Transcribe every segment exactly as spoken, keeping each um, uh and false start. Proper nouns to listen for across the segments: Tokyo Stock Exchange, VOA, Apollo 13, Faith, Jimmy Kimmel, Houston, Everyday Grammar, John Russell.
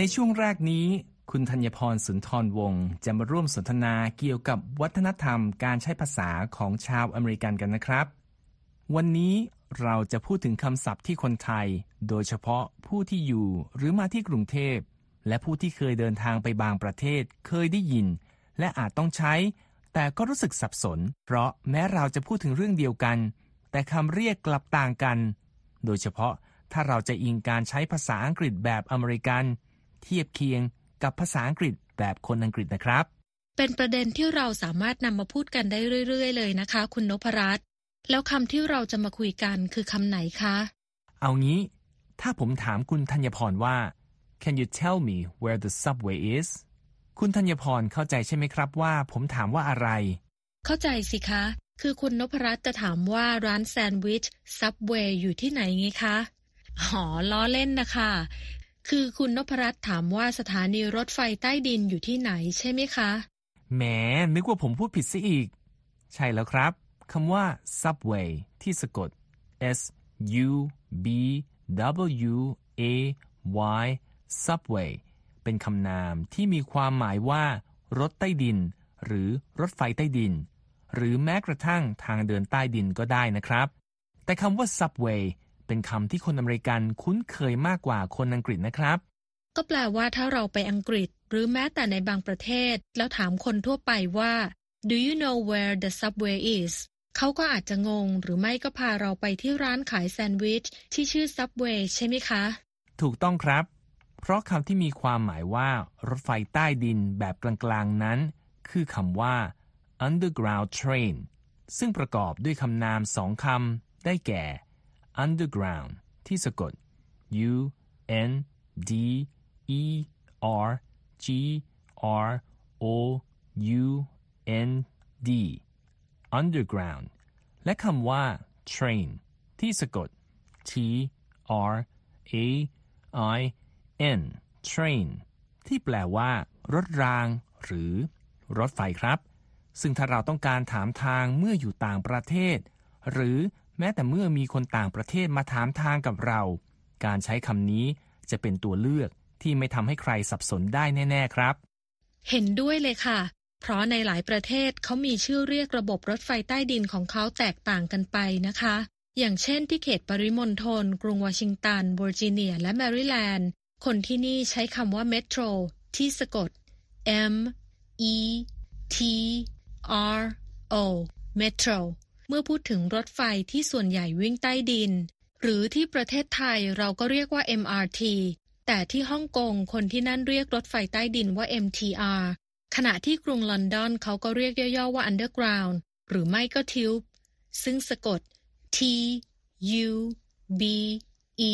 ในช่วงแรกนี้คุณธัญพรสุนทรวงศ์จะมาร่วมสนทนาเกี่ยวกับวัฒนธรรมการใช้ภาษาของชาวอเมริกันกันนะครับวันนี้เราจะพูดถึงคำศัพท์ที่คนไทยโดยเฉพาะผู้ที่อยู่หรือมาที่กรุงเทพและผู้ที่เคยเดินทางไปบางประเทศเคยได้ยินและอาจต้องใช้แต่ก็รู้สึกสับสนเพราะแม้เราจะพูดถึงเรื่องเดียวกันแต่คำเรียกกลับต่างกันโดยเฉพาะถ้าเราจะอิงการใช้ภาษาอังกฤษแบบอเมริกันเทียบเคียงกับภาษาอังกฤษแบบคนอังกฤษนะครับเป็นประเด็นที่เราสามารถนำมาพูดกันได้เรื่อยๆเลยนะคะคุณนพรัตน์แล้วคำที่เราจะมาคุยกันคือคำไหนคะเอางี้ถ้าผมถามคุณธัญพรว่า Can you tell me where the subway is คุณธัญพรเข้าใจใช่ไหมครับว่าผมถามว่าอะไรเข้าใจสิคะคือคุณนพรัตน์จะถามว่าร้านแซนด์วิช Subway อยู่ที่ไหนไงคะอ๋อล้อเล่นนะคะคือคุณนพรัตน์ถามว่าสถานีรถไฟใต้ดินอยู่ที่ไหนใช่ไหมคะแหมนึกว่าผมพูดผิดซะอีกใช่แล้วครับคำว่า subway ที่สะกด s u b w a y subway เป็นคำนามที่มีความหมายว่ารถใต้ดินหรือรถไฟใต้ดินหรือแม้กระทั่งทางเดินใต้ดินก็ได้นะครับแต่คำว่า subwayเป็นคำที่คนอเมริกันคุ้นเคยมากกว่าคนอังกฤษนะครับก็แปลว่าถ้าเราไปอังกฤษหรือแม้แต่ในบางประเทศแล้วถามคนทั่วไปว่า Do you know where the subway is เขาก็อาจจะงงหรือไม่ก็พาเราไปที่ร้านขายแซนด์วิชที่ชื่อ Subway ใช่ไหมคะถูกต้องครับเพราะคำที่มีความหมายว่ารถไฟใต้ดินแบบกลางๆนั้นคือคำว่า underground train ซึ่งประกอบด้วยคำนามสองคำได้แก่underground ที่สะกด u n d e r g r o u n d underground และคำว่า train ที่สะกด t r a i n train ที่แปลว่ารถรางหรือรถไฟครับซึ่งถ้าเราต้องการถามทางเมื่ออยู่ต่างประเทศหรือแม้แต่เมื่อมีคนต่างประเทศมาถามทางกับเราการใช้คำนี้จะเป็นตัวเลือกที่ไม่ทำให้ใครสับสนได้แน่ๆครับเห็นด้วยเลยค่ะเพราะในหลายประเทศเขามีชื่อเรียกระบบรถไฟใต้ดินของเขาแตกต่างกันไปนะคะอย่างเช่นที่เขตปริมณฑลกรุงวอชิงตันเวอร์จิเนียและแมริแลนด์คนที่นี่ใช้คำว่าเมโทรที่สะกด m e t r o เมโทรเมื่อพูดถึงรถไฟที่ส่วนใหญ่วิ่งใต้ดินหรือที่ประเทศไทยเราก็เรียกว่า เอ็ม อาร์ ที แต่ที่ฮ่องกงคนที่นั่นเรียกรถไฟใต้ดินว่า เอ็ม ที อาร์ ขณะที่กรุงลอนดอนเขาก็เรียกย่อๆว่า Underground หรือไม่ก็ Tube ซึ่งสะกด T U B E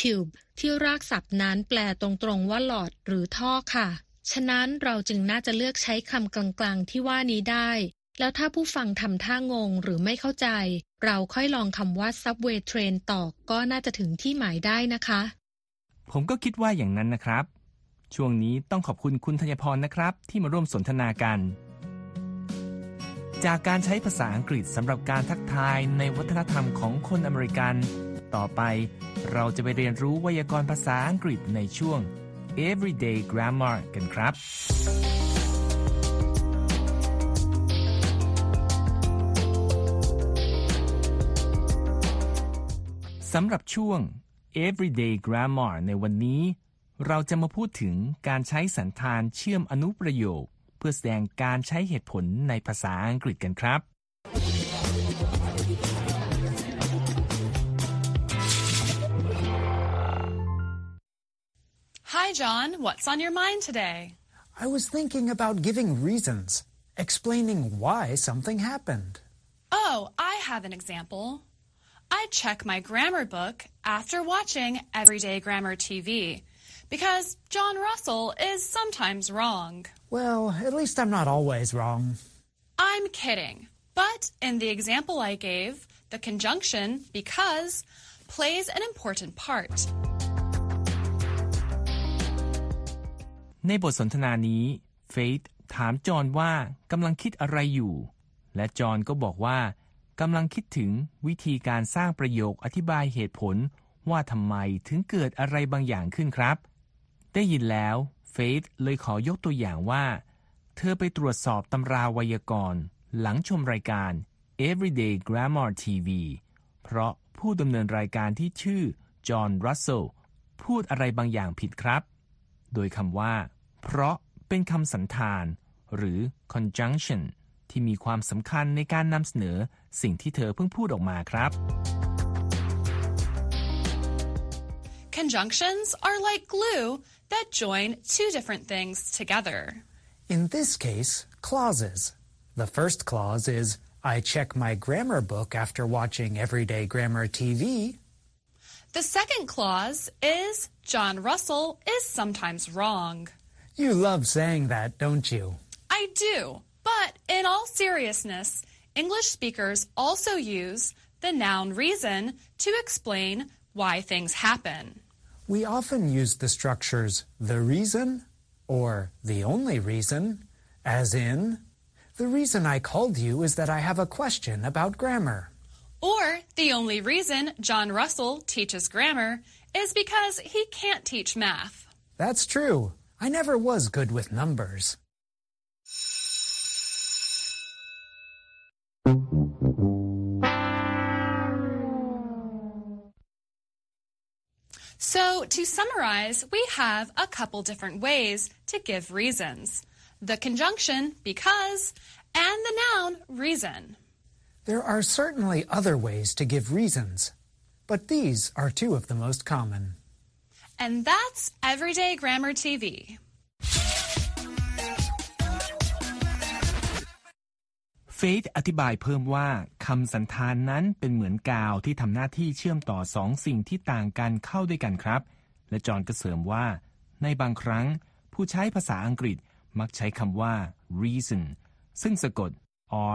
Tube ที่รากศัพท์นั้นแปลตรงๆว่าหลอดหรือท่อค่ะฉะนั้นเราจึงน่าจะเลือกใช้คำกลางๆที่ว่านี้ได้แล้วถ้าผู้ฟังทำท่างงหรือไม่เข้าใจเราค่อยลองคำว่า subway train ต่อก็น่าจะถึงที่หมายได้นะคะผมก็คิดว่าอย่างนั้นนะครับช่วงนี้ต้องขอบคุณคุณธัญพรนะครับที่มาร่วมสนทนากันจากการใช้ภาษาอังกฤษสำหรับการทักทายในวัฒนธรรมของคนอเมริกันต่อไปเราจะไปเรียนรู้ไวยากรณ์ภาษาอังกฤษในช่วง Everyday Grammar กันครับสำหรับช่วง Everyday Grammar ในวันนี้เราจะมาพูดถึงการใช้สันธานเชื่อมอนุประโยคเพื่อแสดงการใช้เหตุผลในภาษาอังกฤษกันครับHi John, what's on your mind today? I was thinking about giving reasons, explaining why something happened. Oh, I have an example. I check my grammar book after watching Everyday Grammar T V because John Russell is sometimes wrong. Well, at least I'm not always wrong. I'm kidding. But in the example I gave, the conjunction because plays an important part. ในบทสนทนานี้ Faith ถามจอห์นว่ากำลังคิดอะไรอยู่และจอห์นก็บอกว่ากำลังคิดถึงวิธีการสร้างประโยคอธิบายเหตุผลว่าทำไมถึงเกิดอะไรบางอย่างขึ้นครับได้ยินแล้วเฟธเลยขอยกตัวอย่างว่าเธอไปตรวจสอบตำราไวยากรณ์หลังชมรายการ Everyday Grammar ที วี เพราะผู้ดำเนินรายการที่ชื่อจอห์นรัสเซลพูดอะไรบางอย่างผิดครับโดยคำว่าเพราะเป็นคำสันธานหรือ conjunctionที่มีความสำคัญในการนำเสนอสิ่งที่เธอเพิ่งพูดออกมาครับ Conjunctions are like glue that join two different things together. In this case, clauses. The first clause is I check my grammar book after watching Everyday Grammar ที วี. The second clause is John Russell is sometimes wrong. You love saying that, don't you? I do.But in all seriousness, English speakers also use the noun reason to explain why things happen. We often use the structures the reason or the only reason, as in, the reason I called you is that I have a question about grammar. Or the only reason John Russell teaches grammar is because he can't teach math. That's true. I never was good with numbers.So, to summarize, we have a couple different ways to give reasons. The conjunction, because, and the noun, reason. There are certainly other ways to give reasons, but these are two of the most common. And that's Everyday Grammar ที วี. Faith อธิบายเพิ่มว่าคำสันธานนั้นเป็นเหมือนกาวที่ทำหน้าที่เชื่อมต่อสองสิ่งที่ต่างกันเข้าด้วยกันครับและจอห์นก็เสริมว่าในบางครั้งผู้ใช้ภาษาอังกฤษมักใช้คำว่า reason ซึ่งสะกด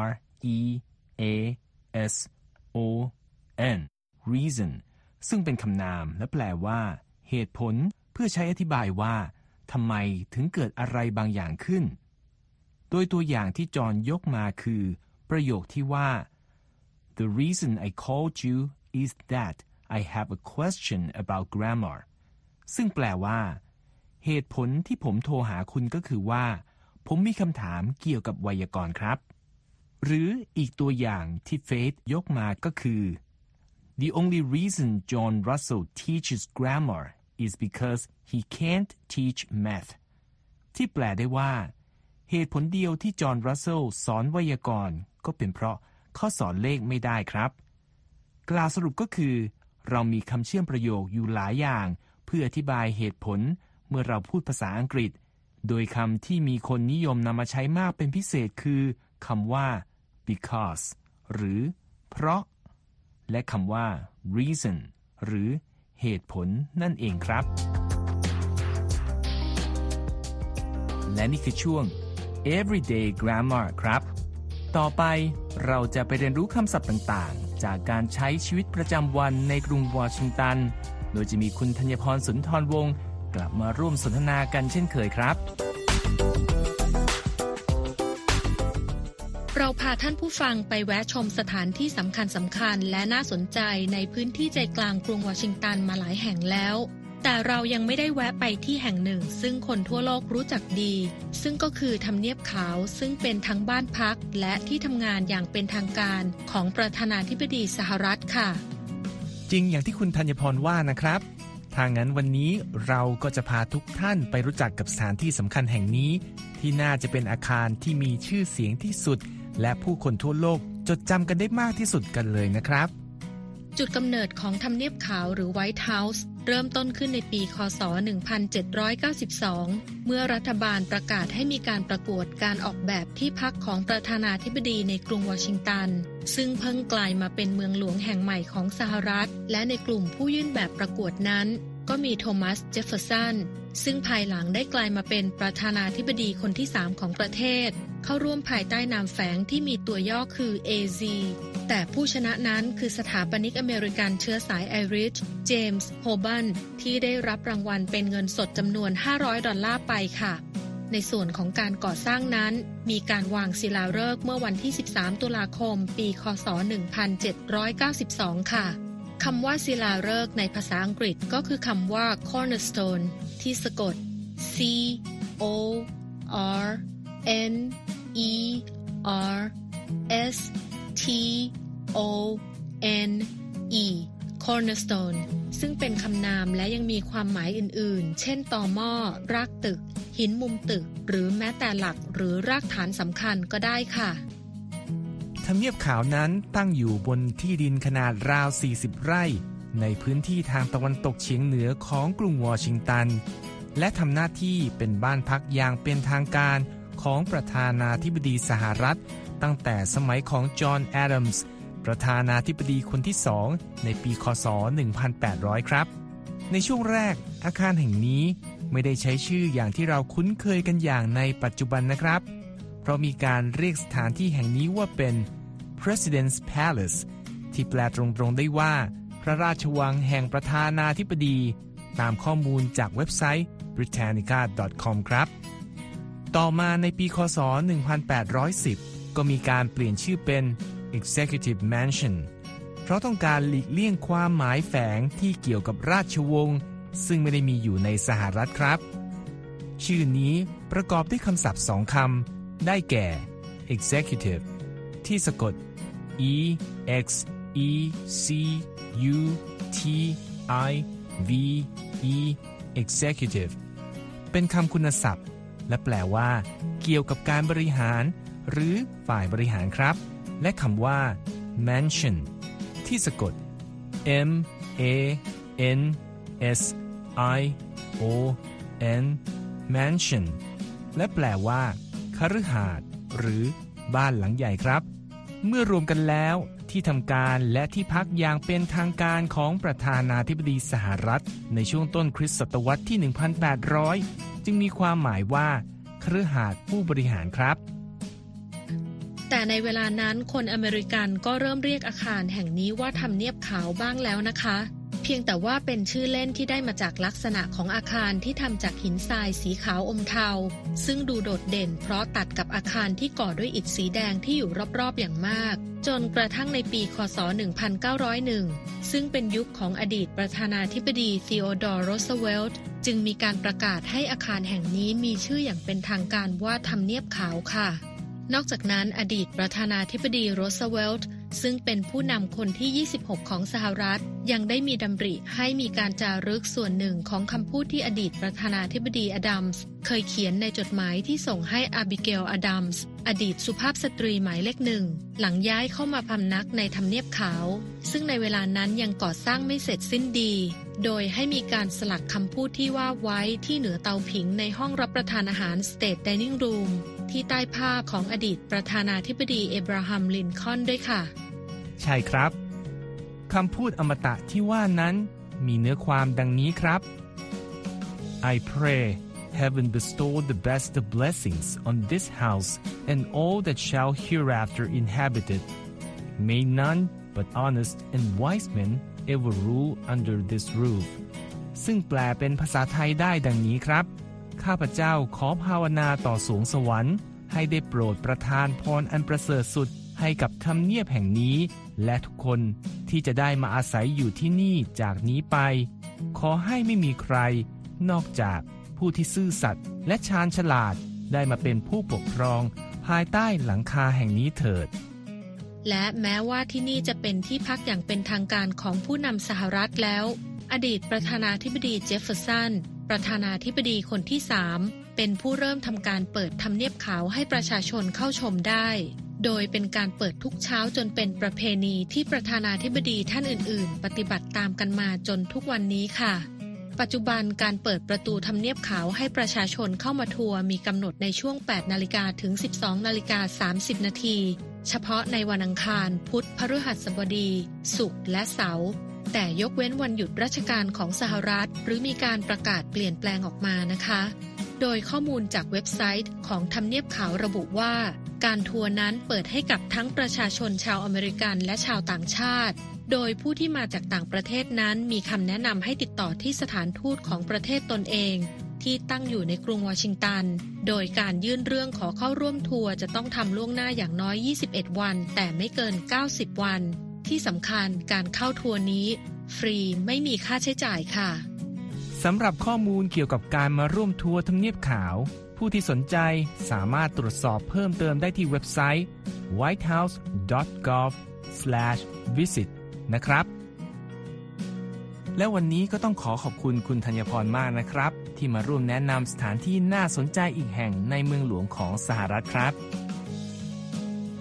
r e a s o n reason ซึ่งเป็นคำนามและแปลว่าเหตุผลเพื่อใช้อธิบายว่าทำไมถึงเกิดอะไรบางอย่างขึ้นโดยตัวอย่างที่จอห์นยกมาคือประโยคที่ว่า The reason I called you is that I have a question about grammar ซึ่งแปลว่าเหตุผลที่ผมโทรหาคุณก็คือว่าผมมีคำถามเกี่ยวกับไวยากรณ์ครับหรืออีกตัวอย่างที่เฟธยกมาก็คือ The only reason John Russell teaches grammar is because he can't teach math ที่แปลได้ว่าเหตุผลเดียวที่จอห์นรัสเซลสอนไวยากรณ์ก็เป็นเพราะเขาสอนเลขไม่ได้ครับกล่าวสรุปก็คือเรามีคำเชื่อมประโยคอยู่หลายอย่างเพื่ออธิบายเหตุผลเมื่อเราพูดภาษาอังกฤษโดยคำที่มีคนนิยมนำมาใช้มากเป็นพิเศษคือคำว่า because หรือเพราะและคำว่า reason หรือเหตุผลนั่นเองครับและนี่คือช่วงEveryday Grammar ครับต่อไปเราจะไปเรียนรู้คำศัพท์ต่างๆจากการใช้ชีวิตประจำวันในกรุงวอชิงตันโดยจะมีคุณธัญพรสุนทรวงศ์กลับมาร่วมสนทนากันเช่นเคยครับเราพาท่านผู้ฟังไปแวะชมสถานที่สำคัญสำคัญและน่าสนใจในพื้นที่ใจกลางกรุงวอชิงตันมาหลายแห่งแล้วแต่เรายังไม่ได้แวะไปที่แห่งหนึ่งซึ่งคนทั่วโลกรู้จักดีซึ่งก็คือทำเนียบขาวซึ่งเป็นทั้งบ้านพักและที่ทำงานอย่างเป็นทางการของประธานาธิบดีสหรัฐค่ะจริงอย่างที่คุณธัญพรว่านะครับถ้างั้นวันนี้เราก็จะพาทุกท่านไปรู้จักกับสถานที่สำคัญแห่งนี้ที่น่าจะเป็นอาคารที่มีชื่อเสียงที่สุดและผู้คนทั่วโลกจดจำกันได้มากที่สุดกันเลยนะครับจุดกำเนิดของทำเนียบขาวหรือไวท์เฮาส์ เริ่มต้นขึ้นในปีค.ศ.หนึ่งพันเจ็ดร้อยเก้าสิบสองเมื่อรัฐบาลประกาศให้มีการประกวดการออกแบบที่พักของประธานาธิบดีในกรุงวอชิงตันซึ่งเพิ่งกลายมาเป็นเมืองหลวงแห่งใหม่ของสหรัฐและในกลุ่มผู้ยื่นแบบประกวดนั้นก็มีโทมัสเจฟเฟอร์สันซึ่งภายหลังได้กลายมาเป็นประธานาธิบดีคนที่สามของประเทศเข้าร่วมภายใต้นามแฝงที่มีตัวย่อคือ เอ ซี แต่ผู้ชนะนั้นคือสถาปนิกอเมริกันเชื้อสายไอริชเจมส์โฮบันที่ได้รับรางวัลเป็นเงินสดจำนวนห้าร้อยดอลลาร์ไปค่ะในส่วนของการก่อสร้างนั้นมีการวางศิลาฤกษ์เมื่อวันที่สิบสามตุลาคมปีค.ศ.หนึ่งพันเจ็ดร้อยเก้าสิบสองค่ะคำว่าศิลาฤกษ์ในภาษาอังกฤษก็คือคำว่า cornerstone ที่สะกด C O R N E R S T O N E cornerstone ซึ่งเป็นคำนามและยังมีความหมายอื่นๆเช่นตอหม้อรากตึกหินมุมตึกหรือแม้แต่หลักหรือรากฐานสำคัญก็ได้ค่ะทำเนียบขาวนั้นตั้งอยู่บนที่ดินขนาดราวสี่สิบไร่ในพื้นที่ทางตะวันตกเฉียงเหนือของกรุงวอชิงตันและทำหน้าที่เป็นบ้านพักอย่างเป็นทางการของประธานาธิบดีสหรัฐตั้งแต่สมัยของจอห์นแอดัมส์ประธานาธิบดีคนที่สองในปีค.ศ.หนึ่งพันแปดร้อยครับในช่วงแรกอาคารแห่งนี้ไม่ได้ใช้ชื่ออย่างที่เราคุ้นเคยกันอย่างในปัจจุบันนะครับเพราะมีการเรียกสถานที่แห่งนี้ว่าเป็น President's Palace ที่แปลตรงๆได้ว่าพระราชวังแห่งประธานาธิบดีตามข้อมูลจากเว็บไซต์ บริแทนนิก้า ดอท คอม ครับต่อมาในปีค.ศ.หนึ่งพันแปดร้อยสิบก็มีการเปลี่ยนชื่อเป็น Executive Mansion เพราะต้องการหลีกเลี่ยงความหมายแฝงที่เกี่ยวกับราชวงศ์ซึ่งไม่ได้มีอยู่ในสหรัฐครับชื่อนี้ประกอบด้วยคำศัพท์สองคำได้แก่ executive ที่สะกด e x e c u t i v e executive เป็นคำคุณศัพท์และแปลว่าเกี่ยวกับการบริหารหรือฝ่ายบริหารครับและคำว่า mansion ที่สะกด m a n s i o n mansion และแปลว่าคฤหาสน์หรือบ้านหลังใหญ่ครับเมื่อรวมกันแล้วที่ทำการและที่พักอย่างเป็นทางการของประธานาธิบดีสหรัฐในช่วงต้นคริสตศตวรรษที่ หนึ่งพันแปดร้อย จึงมีความหมายว่าคฤหาสน์ผู้บริหารครับแต่ในเวลานั้นคนอเมริกันก็เริ่มเรียกอาคารแห่งนี้ว่าทำเนียบขาวบ้างแล้วนะคะเพียงแต่ว่าเป็นชื่อเล่นที่ได้มาจากลักษณะของอาคารที่ทำจากหินทรายสีขาวอมเทาซึ่งดูโดดเด่นเพราะตัดกับอาคารที่ก่อด้วยอิฐสีแดงที่อยู่รอบๆอย่างมากจนกระทั่งในปีค.ศ.หนึ่งพันเก้าร้อยเอ็ดซึ่งเป็นยุคของอดีตประธานาธิบดีธีโอดอร์ โรสเวลต์จึงมีการประกาศให้อาคารแห่งนี้มีชื่ออย่างเป็นทางการว่าทำเนียบขาวค่ะนอกจากนั้นอดีตประธานาธิบดีโรสเวลต์ซึ่งเป็นผู้นำคนที่ยี่สิบหกของสหรัฐยังได้มีดำริให้มีการจารึกส่วนหนึ่งของคำพูดที่อดีตประธานาธิบดีอดัมส์เคยเขียนในจดหมายที่ส่งให้อาบิเกลอดัมส์อดีตสุภาพสตรีหมายเลขหนึ่งหลังย้ายเข้ามาพำนักในทำเนียบขาวซึ่งในเวลานั้นยังก่อสร้างไม่เสร็จสิ้นดีโดยให้มีการสลักคำพูดที่ว่าไว้ที่เหนือเตาผิงในห้องรับประทานอาหาร State Dining Room ที่ใต้ภาพของอดีตประธานาธิบดีเอบราฮัมลินคอล์นด้วยค่ะใช่ครับคำพูดอมตะที่ว่านั้นมีเนื้อความดังนี้ครับ I pray heaven bestow the best of blessings on this house and all that shall hereafter inhabit it. May none but honest and wise men ever rule under this roof. ซึ่งแปลเป็นภาษาไทยได้ดังนี้ครับข้าพเจ้าขอภาวนาต่อสวงสวรรค์ให้ได้โปรดประทานพรอันประเสริฐสุดให้กับทำเนียบแห่งนี้และทุกคนที่จะได้มาอาศัยอยู่ที่นี่จากนี้ไปขอให้ไม่มีใครนอกจากผู้ที่ซื่อสัตย์และชาญฉลาดได้มาเป็นผู้ปกครองภายใต้หลังคาแห่งนี้เถิดและแม้ว่าที่นี่จะเป็นที่พักอย่างเป็นทางการของผู้นำสหรัฐแล้วอดีตประธานาธิบดีเจฟเฟอร์สันประธานาธิบดีคนที่สามเป็นผู้เริ่มทำการเปิดทำเนียบขาวให้ประชาชนเข้าชมได้โดยเป็นการเปิดทุกเช้าจนเป็นประเพณีที่ประธานาธิบดีท่านอื่นๆปฏิบัติตามกันมาจนทุกวันนี้ค่ะ ปัจจุบันการเปิดประตูทำเนียบขาวให้ประชาชนเข้ามาทัวร์มีกำหนดในช่วง แปดนาฬิกา ถึง สิบสองนาฬิกาสามสิบนาที เฉพาะในวันอังคารพุธพฤหัสบดีศุกร์และเสาร์แต่ยกเว้นวันหยุดราชการของสหรัฐหรือมีการประกาศเปลี่ยนแปลงออกมานะคะโดยข้อมูลจากเว็บไซต์ของทำเนียบขาวระบุว่าการทัวร์นั้นเปิดให้กับทั้งประชาชนชาวอเมริกันและชาวต่างชาติโดยผู้ที่มาจากต่างประเทศนั้นมีคำแนะนำให้ติดต่อที่สถานทูตของประเทศตนเองที่ตั้งอยู่ในกรุงวอชิงตันโดยการยื่นเรื่องขอเข้าร่วมทัวร์จะต้องทำล่วงหน้าอย่างน้อยยี่สิบเอ็ดวันแต่ไม่เกินเก้าสิบวันที่สำคัญการเข้าทัวร์นี้ฟรีไม่มีค่าใช้จ่ายค่ะสำหรับข้อมูลเกี่ยวกับการมาร่วมทัวร์ทำเนียบขาวผู้ที่สนใจสามารถตรวจสอบเพิ่มเติมได้ที่เว็บไซต์ ไวท์เฮาส์ ดอท กอฟ สแลช วิสิต นะครับและวันนี้ก็ต้องขอขอบคุณคุณธัญพรมากนะครับที่มาร่วมแนะนำสถานที่น่าสนใจอีกแห่งในเมืองหลวงของสหรัฐครับ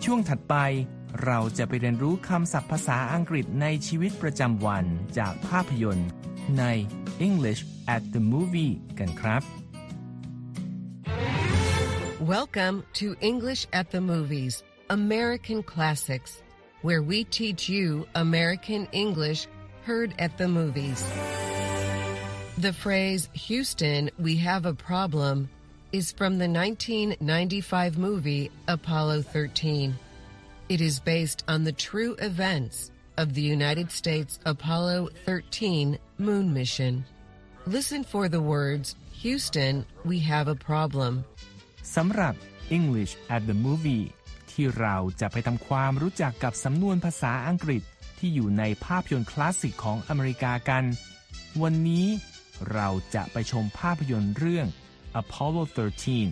ช่วงถัดไปเราจะไปเรียนรู้คำศัพท์ภาษาอังกฤษในชีวิตประจำวันจากภาพยนตร์ใน English at the Movie กันครับ Welcome to English at the Movies, American Classics, where we teach you American English heard at the movies. The phrase Houston, we have a problem is from the nineteen ninety-five movie Apollo thirteen.It is based on the true events of the United States Apollo thirteen moon mission. Listen for the words, Houston, we have a problem. สำหรับ English at the Movie ที่เราจะไปทำความรู้จักกับสำนวนภาษาอังกฤษที่อยู่ในภาพยนตร์คลาสสิกของอเมริกากันวันนี้เราจะไปชมภาพยนตร์เรื่อง Apollo thirteen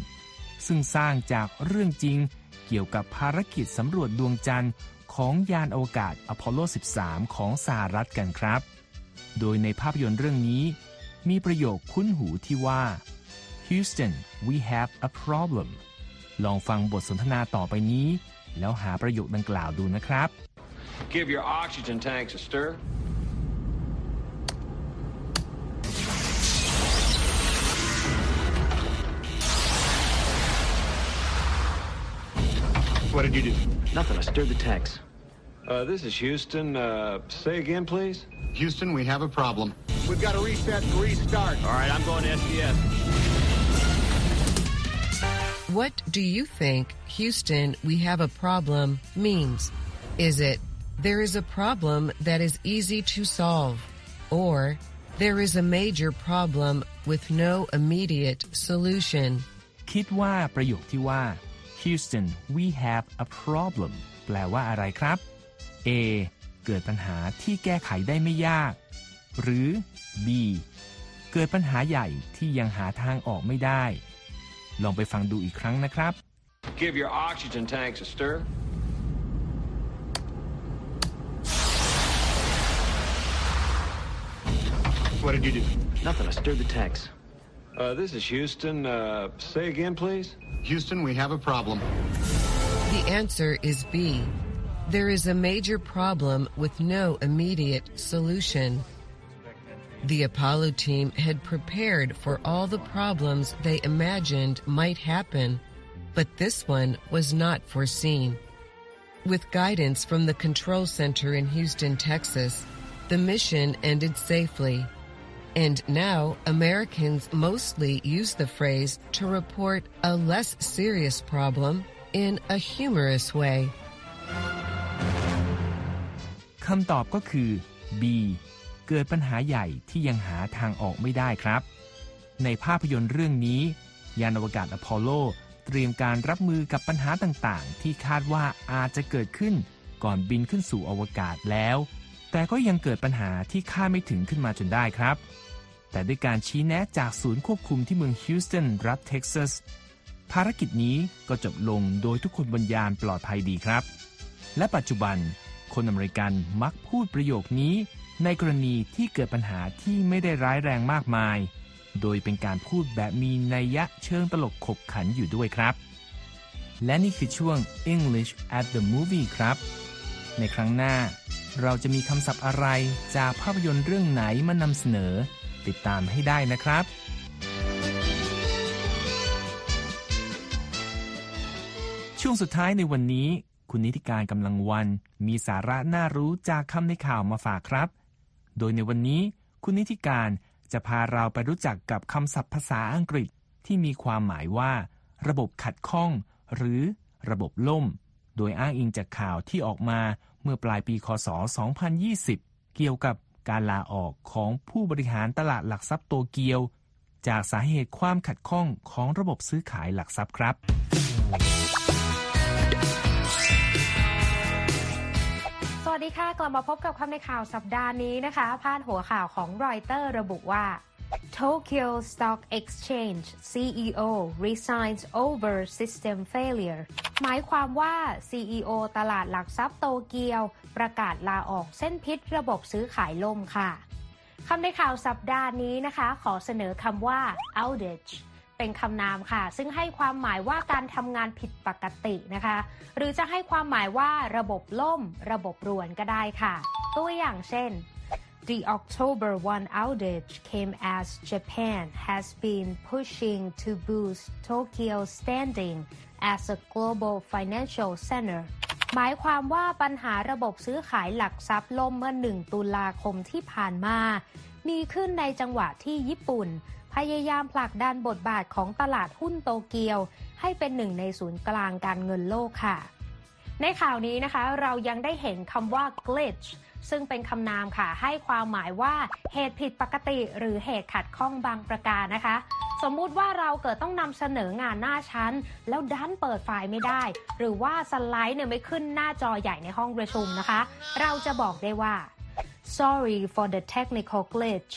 ซึ่งสร้างจากเรื่องจริงเกี่ยวกับภารกิจสำรวจดวงจันทร์ของยานอวกาศ Apollo thirteen ของสหรัฐกันครับโดยในภาพยนตร์เรื่องนี้มีประโยคคุ้นหูที่ว่า Houston, we have a problem ลองฟังบทสนทนาต่อไปนี้แล้วหาประโยคดังกล่าวดูนะครับ Give your oxygen tanks a stir. What did you do? Nothing. I stirred the tanks. Uh, this is Houston. Uh, say again, please. Houston, we have a problem. We've got to reset and restart. All right, I'm going to S D S. What do you think Houston, we have a problem means? Is it there is a problem that is easy to solve, or there is a major problem with no immediate solution? คิดว่าประโยคที่ว่าHouston, we have a problem แปลว่าอะไรครับ A เกิดปัญหาที่แก้ไขได้ไม่ยากหรือ B เกิดปัญหาใหญ่ที่ยังหาทางออกไม่ได้ลองไปฟังดูอีกครั้งนะครับ Give your oxygen tanks a stir. What did you do? Nothing. I stirred the tanks. Uh, this is Houston. Uh, say again, please.Houston, we have a problem. The answer is B. There is a major problem with no immediate solution. The Apollo team had prepared for all the problems they imagined might happen, but this one was not foreseen. With guidance from the control center in Houston, Texas, the mission ended safely.And now, Americans mostly use the phrase to report a less serious problem in a humorous way. คำตอบก็คือ B เกิดปัญหาใหญ่ที่ยังหาทางออกไม่ได้ครับในภาพยนตร์เรื่องนี้ยานอวกาศอพอลโลเตรียมการรับมือกับปัญหาต่างๆที่คาดว่าอาจจะเกิดขึ้นก่อนบินขึ้นสู่อวกาศแล้วแต่ก็ยังเกิดปัญหาที่คาดไม่ถึงขึ้นมาจนได้ครับแต่ด้วยการชี้แนะจากศูนย์ควบคุมที่เมืองฮิวสตันรัฐเท็กซัสภารกิจนี้ก็จบลงโดยทุกคนบนยานปลอดภัยดีครับและปัจจุบันคนอเมริกันมักพูดประโยคนี้ในกรณีที่เกิดปัญหาที่ไม่ได้ร้ายแรงมากมายโดยเป็นการพูดแบบมีนัยยะเชิงตลกขบขันอยู่ด้วยครับและนี่คือช่วง English at the Movie ครับในครั้งหน้าเราจะมีคำศัพท์อะไรจากภาพยนตร์เรื่องไหนมานำเสนอ ติดตามให้ได้นะครับช่วงสุดท้ายในวันนี้คุณนิติการกำลังวันมีสาระน่ารู้จากคำในข่าวมาฝากครับโดยในวันนี้คุณนิติการจะพาเราไปรู้จักกับคำศัพท์ภาษาอังกฤษที่มีความหมายว่าระบบขัดข้องหรือระบบล่มโดยอ้างอิงจากข่าวที่ออกมาเมื่อปลายปีคศสองพันยี่สิบเกี่ยวกับการลาออกของผู้บริหารตลาดหลักทรัพย์โตเกียวจากสาเหตุความขัดข้องของระบบซื้อขายหลักทรัพย์ครับสวัสดีค่ะกลับมาพบกับคำในข่าวสัปดาห์นี้นะคะพาดหัวข่าวของรอยเตอร์ระบุว่า Tokyo Stock Exchange ซี อี โอ resigns over system failure หมายความว่า ซี อี โอ ตลาดหลักทรัพย์โตเกียวประกาศลาออกเส้นพิษระบบซื้อขายล่มค่ะคำในข่าวสัปดาห์นี้นะคะขอเสนอคำว่า outageเป็นคำนามค่ะซึ่งให้ความหมายว่าการทำงานผิดปกตินะคะหรือจะให้ความหมายว่าระบบล่มระบบรวนก็ได้ค่ะตัวอย่างเช่น The October first outage came as Japan has been pushing to boost Tokyo's standing as a global financial center หมายความว่าปัญหาระบบซื้อขายหลักทรัพย์ล่มเมื่อหนึ่งตุลาคมที่ผ่านมามีขึ้นในจังหวะที่ญี่ปุ่นพยายามผลักดันบทบาทของตลาดหุ้นโตเกียวให้เป็นหนึ่งในศูนย์กลางการเงินโลกค่ะในข่าวนี้นะคะเรายังได้เห็นคำว่า glitch ซึ่งเป็นคำนามค่ะให้ความหมายว่าเหตุผิดปกติหรือเหตุขัดข้องบางประการนะคะสมมุติว่าเราเกิดต้องนำเสนองานหน้าชั้นแล้วดันเปิดไฟล์ไม่ได้หรือว่าสไลด์เนี่ยไม่ขึ้นหน้าจอใหญ่ในห้องประชุมนะคะเราจะบอกได้ว่า sorry for the technical glitch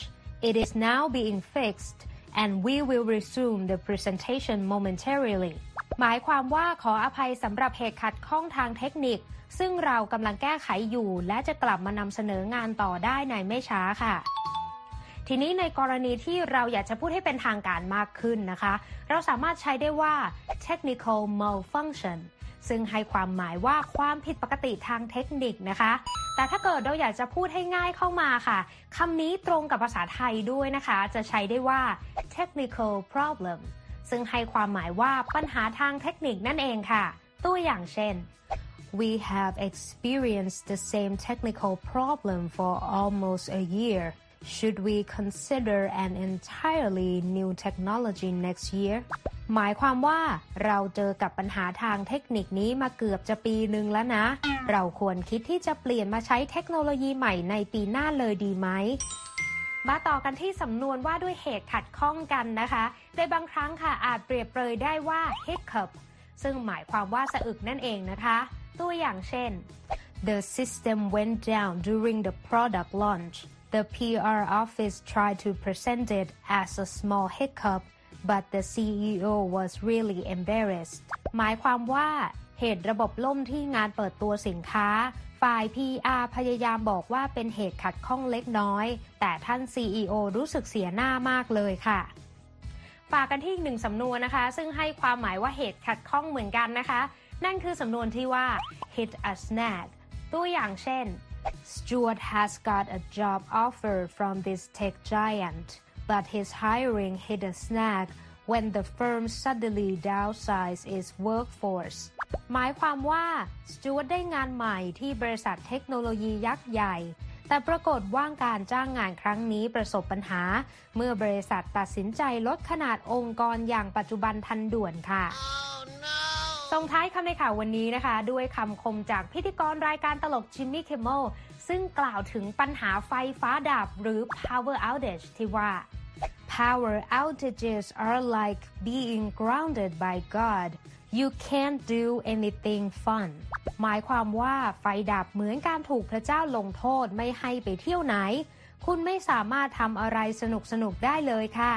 It is now being fixed and we will resume the presentation momentarily หมายความว่าขออภัยสำหรับเหตุขัดข้องทางเทคนิคซึ่งเรากำลังแก้ไขอยู่และจะกลับมานำเสนองานต่อได้ในไม่ช้าค่ะทีนี้ในกรณีที่เราอยากจะพูดให้เป็นทางการมากขึ้นนะคะเราสามารถใช้ได้ว่า technical malfunction ซึ่งให้ความหมายว่าความผิดปกติทางเทคนิคนะคะแต่ถ้าเกิดเราอยากจะพูดให้ง่ายเข้ามาค่ะคำนี้ตรงกับภาษาไทยด้วยนะคะจะใช้ได้ว่า technical problem ซึ่งให้ความหมายว่าปัญหาทางเทคนิคนั่นเองค่ะตัวอย่างเช่น We have experienced the same technical problem for almost a year. Should we consider an entirely new technology next year? หมายความว่าเราเจอกับปัญหาทางเทคนิคนี้มาเกือบจะปีนึงแล้วนะเราควรคิดที่จะเปลี่ยนมาใช้เทคโนโลยีใหม่ในปีหน้าเลยดีไหมมาต่อกันที่สำนวนว่าด้วยเหตุขัดข้องกันนะคะในบางครั้งค่ะอาจเปรียบเปรยได้ว่า hiccup ซึ่งหมายความว่าสะอึกนั่นเองนะคะตัวอย่างเช่น The system went down during the product launch. The พี อาร์ office tried to present it as a small hiccup, but the ซี อี โอ was really embarrassed. หมายความว่าเหตุระบบล่มที่งานเปิดตัวสินค้าฝ่าย พี อาร์ พยายามบอกว่าเป็นเหตุขัดข้องเล็กน้อยแต่ท่าน ซี อี โอ รู้สึกเสียหน้ามากเลยค่ะฝากกันที่อีกหนึ่งสำนวนนะคะซึ่งให้ความหมายว่าเหตุขัดข้องเหมือนกันนะคะนั่นคือสำนวนที่ว่า hit a snag ตัวอย่างเช่น Stuart has got a job offer from this tech giant but his hiring hit a snag when the firm suddenly downsized its workforceหมายความว่าสจ๊วตได้งานใหม่ที่บริษัทเทคโนโลยียักษ์ใหญ่แต่ปรากฏว่าการจ้างงานครั้งนี้ประสบปัญหาเมื่อบริษัทตัดสินใจลดขนาดองค์กรอย่างปัจจุบันทันด่วนค่ะ oh, no. ส่งท้ายคำในข่าววันนี้นะคะด้วยคำคมจากพิธีกรรายการตลก Jimmy Kimmel ซึ่งกล่าวถึงปัญหาไฟฟ้าดับหรือ power outage ที่ว่า Power outages are like being grounded by God.You can't do anything fun หมายความว่าไฟดับเหมือนการถูกพระเจ้าลงโทษไม่ให้ไปเที่ยวไหนคุณไม่สามารถทำอะไรสนุกสนุกได้เลยค่ะ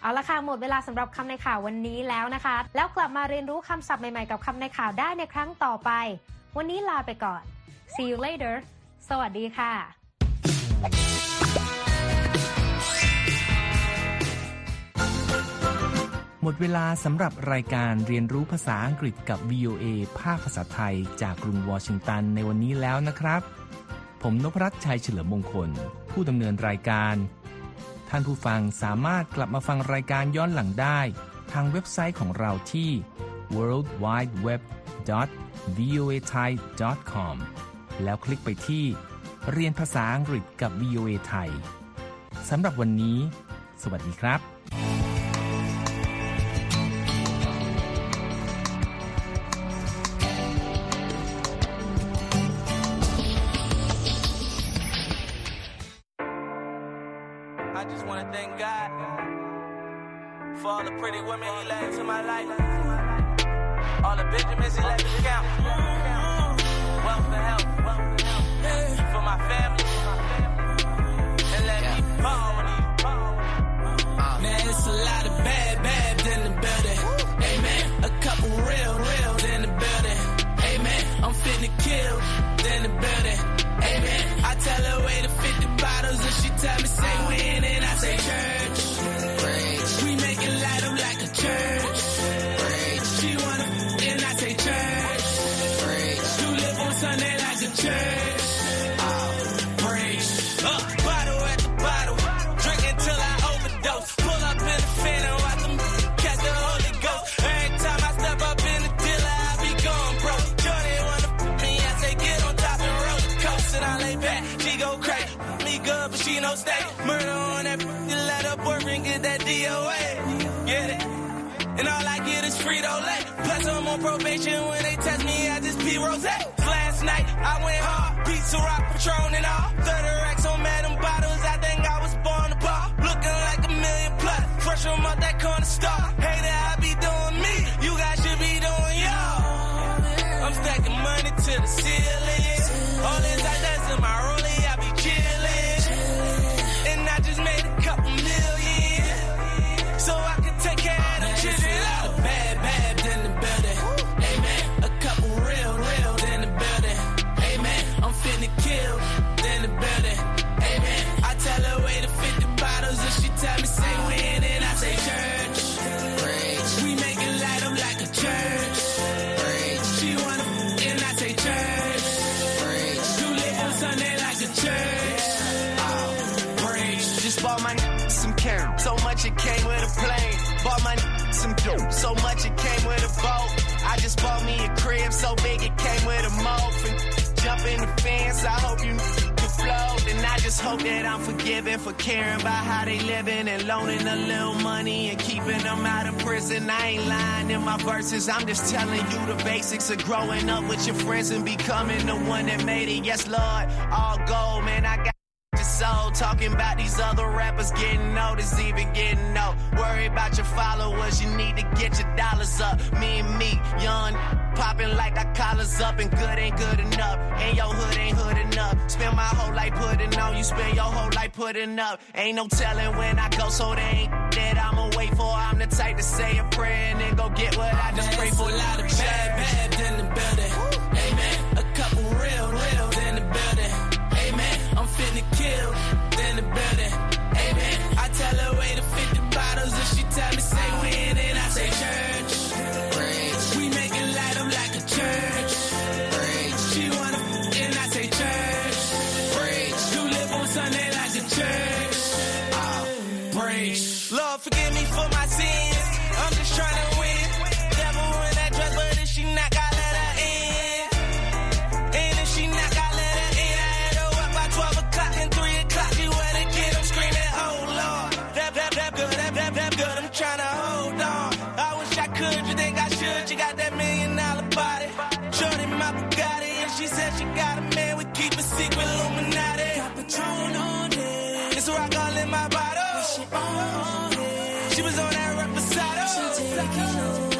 เอาละค่ะหมดเวลาสำหรับคำในข่าววันนี้แล้วนะคะแล้วกลับมาเรียนรู้คำศัพท์ใหม่ๆกับคำในข่าวได้ในครั้งต่อไปวันนี้ลาไปก่อน See you later สวัสดีค่ะหมดเวลาสำหรับรายการเรียนรู้ภาษาอังกฤษกับ วี โอ เอ ภาคภาษาไทยจากกรุงวอชิงตันในวันนี้แล้วนะครับผมนพรัตน์ ชัยเฉลิมมงคลผู้ดำเนินรายการ ท่านผู้ฟังสามารถกลับมาฟังรายการย้อนหลังได้ทางเว็บไซต์ของเราที่ ดับเบิลยู ดับเบิลยู ดับเบิลยู ดอท วี โอ เอ ไทย ดอท คอม แล้วคลิกไปที่เรียนภาษาอังกฤษกับ วี โอ เอ ไทยสำหรับวันนี้สวัสดีครับI'm just telling you the basics of growing up with your friends and becoming the one that made it. Yes, Lord, all gold, man, I got your soul. Talking about these other rappers getting noticed, even getting no. Worry about your followers, you need to get your dollars up. Me and me, young, popping like our collars up, and good ain't good enough, and your hood ain't hood enough. Spend my whole life putting on, you spend your whole life putting up. Ain't no telling when I go, so they ain't dead. I'ma wait for, I'm the type to say a prayer and then go get what I just pray for. A lot of bad babs in the building, amen. A couple real reals in the building, amen. I'm finna kill in the building, amen. I tell her way to fifty bottles and she tell me say when, and I say church. We make it light up like a church. She wanna and I say church. You live on Sunday like a church. I'll preach. Lord, forgive me for my sins. I'm just trying to win. Devil in that dress, but if she not, I let her in. And if she not, I let her in. I had her up by twelve o'clock and three o'clock. She went to get them screaming, oh Lord. That, that, that good, that, that, that good. I'm trying to hold on. I wish I could, you think I should. You got that million dollar body. Shorty, my Bugatti. And she said she got a man. We keep a secret, Illuminati. Got Patron on it. It's rock all in my bottle. She was on that reposado.